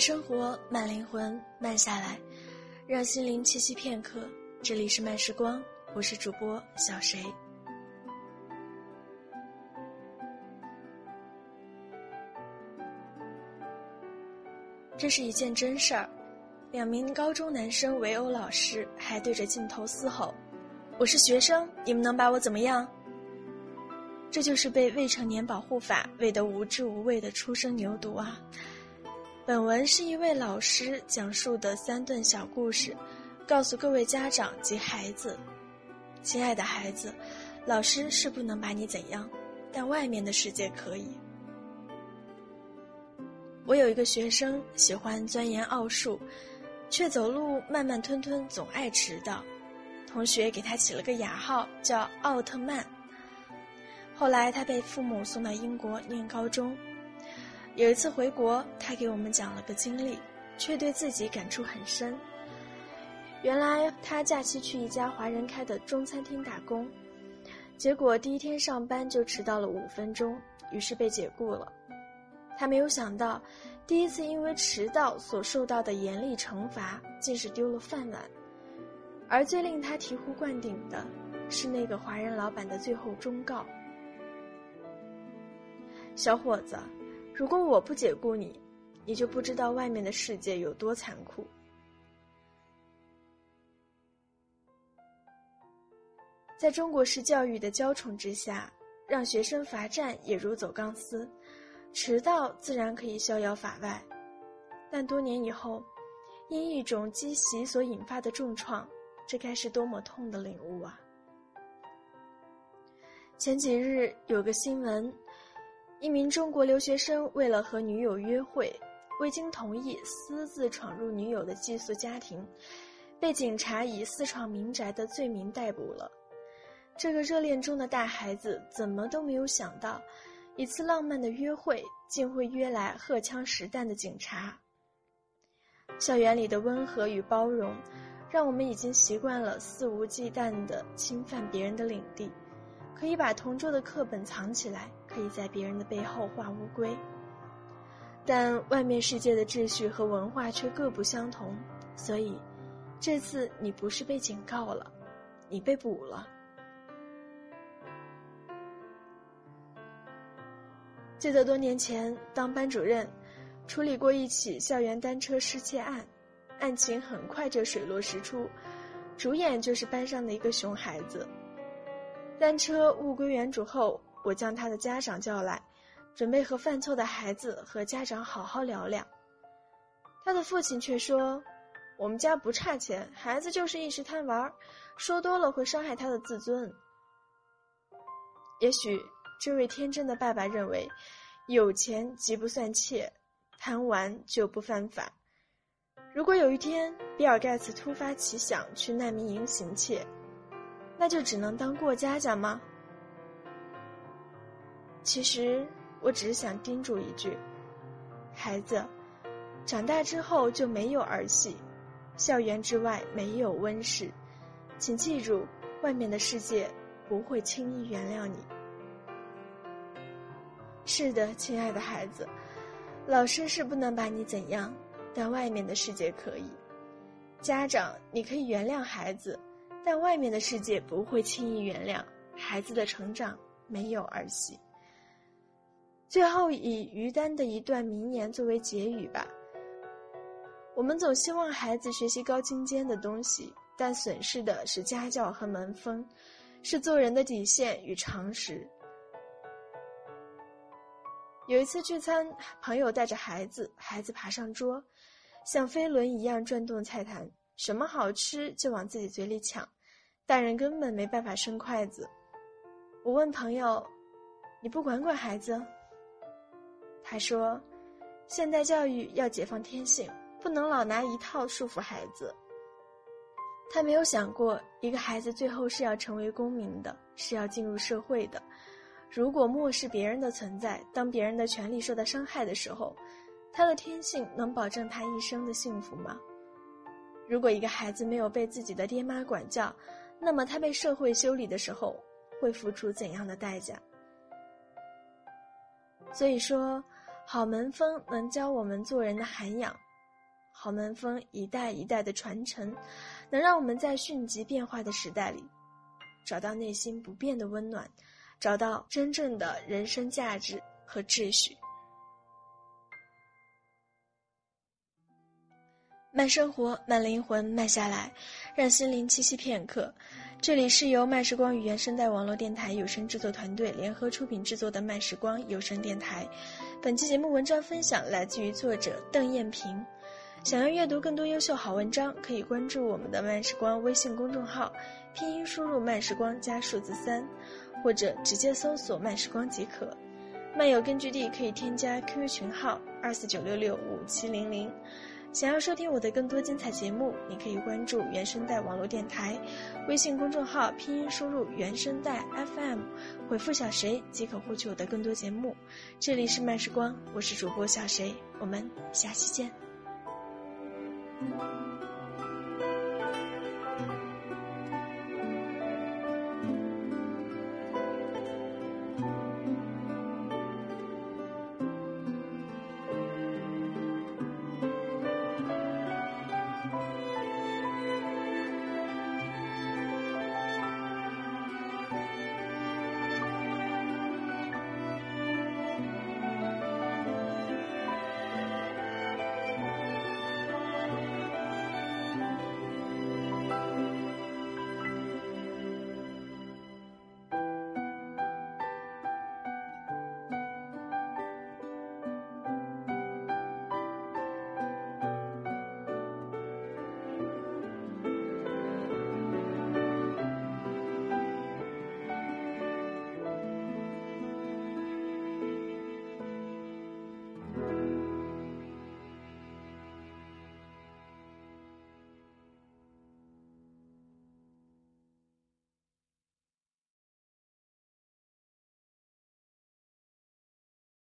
慢生活，慢灵魂，慢下来，让心灵栖息片刻。这里是慢时光，我是主播小谁。这是一件真事儿，两名高中男生围殴老师，还对着镜头嘶吼：“我是学生，你们能把我怎么样？”这就是被未成年保护法喂得无知无畏的初生牛犊啊！本文是一位老师讲述的三段小故事，告诉各位家长及孩子：亲爱的孩子，老师是不能把你怎样，但外面的世界可以。我有一个学生喜欢钻研奥数，却走路慢慢吞吞，总爱迟到。同学给他起了个雅号叫奥特曼。后来他被父母送到英国念高中。有一次回国，他给我们讲了个经历，却对自己感触很深。原来他假期去一家华人开的中餐厅打工，结果第一天上班就迟到了5分钟，于是被解雇了。他没有想到，第一次因为迟到所受到的严厉惩罚竟是丢了饭碗。而最令他醍醐灌顶的是那个华人老板的最后忠告：“小伙子，如果我不解雇你，你就不知道外面的世界有多残酷。”在中国式教育的娇宠之下，让学生罚站也如走钢丝，迟到自然可以逍遥法外。但多年以后，因一种积习所引发的重创，这该是多么痛的领悟啊！前几日有个新闻，一名中国留学生为了和女友约会，未经同意私自闯入女友的寄宿家庭，被警察以私闯民宅的罪名逮捕了。这个热恋中的大孩子怎么都没有想到，一次浪漫的约会竟会约来荷枪实弹的警察。校园里的温和与包容，让我们已经习惯了肆无忌惮地侵犯别人的领地，可以把同桌的课本藏起来，可以在别人的背后画乌龟。但外面世界的秩序和文化却各不相同，所以这次你不是被警告了，你被捕了。记得多年前，当班主任处理过一起校园单车失窃案，案情很快就水落石出，主演就是班上的一个熊孩子。单车物归原主后，我将他的家长叫来，准备和犯错的孩子和家长好好聊聊。他的父亲却说：“我们家不差钱，孩子就是一时贪玩，说多了会伤害他的自尊。”也许这位天真的爸爸认为，有钱即不算窃，贪玩就不犯法。如果有一天比尔盖茨突发奇想去难民营行窃，那就只能当过家家吗？其实我只是想叮嘱一句：孩子，长大之后就没有儿戏，校园之外没有温室，请记住，外面的世界不会轻易原谅你。是的，亲爱的孩子，老师是不能把你怎样，但外面的世界可以。家长，你可以原谅孩子，但外面的世界不会轻易原谅。孩子的成长没有儿戏。最后以于丹的一段名言作为结语吧。我们总希望孩子学习高精尖的东西，但损失的是家教和门风，是做人的底线与常识。有一次聚餐，朋友带着孩子，孩子爬上桌，像飞轮一样转动菜坛，什么好吃就往自己嘴里抢，大人根本没办法伸筷子。我问朋友：“你不管管孩子？”他说：“现代教育要解放天性，不能老拿一套束缚孩子。”他没有想过，一个孩子最后是要成为公民的，是要进入社会的。如果漠视别人的存在，当别人的权利受到伤害的时候，他的天性能保证他一生的幸福吗？如果一个孩子没有被自己的爹妈管教，那么他被社会修理的时候，会付出怎样的代价？所以说，好门风能教我们做人的涵养，豪门风一代一代的传承，能让我们在迅疾变化的时代里，找到内心不变的温暖，找到真正的人生价值和秩序。慢生活，慢灵魂，慢下来，让心灵栖息片刻。这里是由慢时光与原声带网络电台有声制作团队联合出品制作的慢时光有声电台。本期节目文章分享来自于作者邓艳萍。想要阅读更多优秀好文章，可以关注我们的慢时光微信公众号，拼音输入慢时光加数字3，或者直接搜索慢时光即可。漫友根据地可以添加 QQ 群号249665700。想要收听我的更多精彩节目，你可以关注原声带网络电台微信公众号，拼音输入原声带 FM， 回复小谁即可获取我的更多节目。这里是慢时光，我是主播小谁，我们下期见。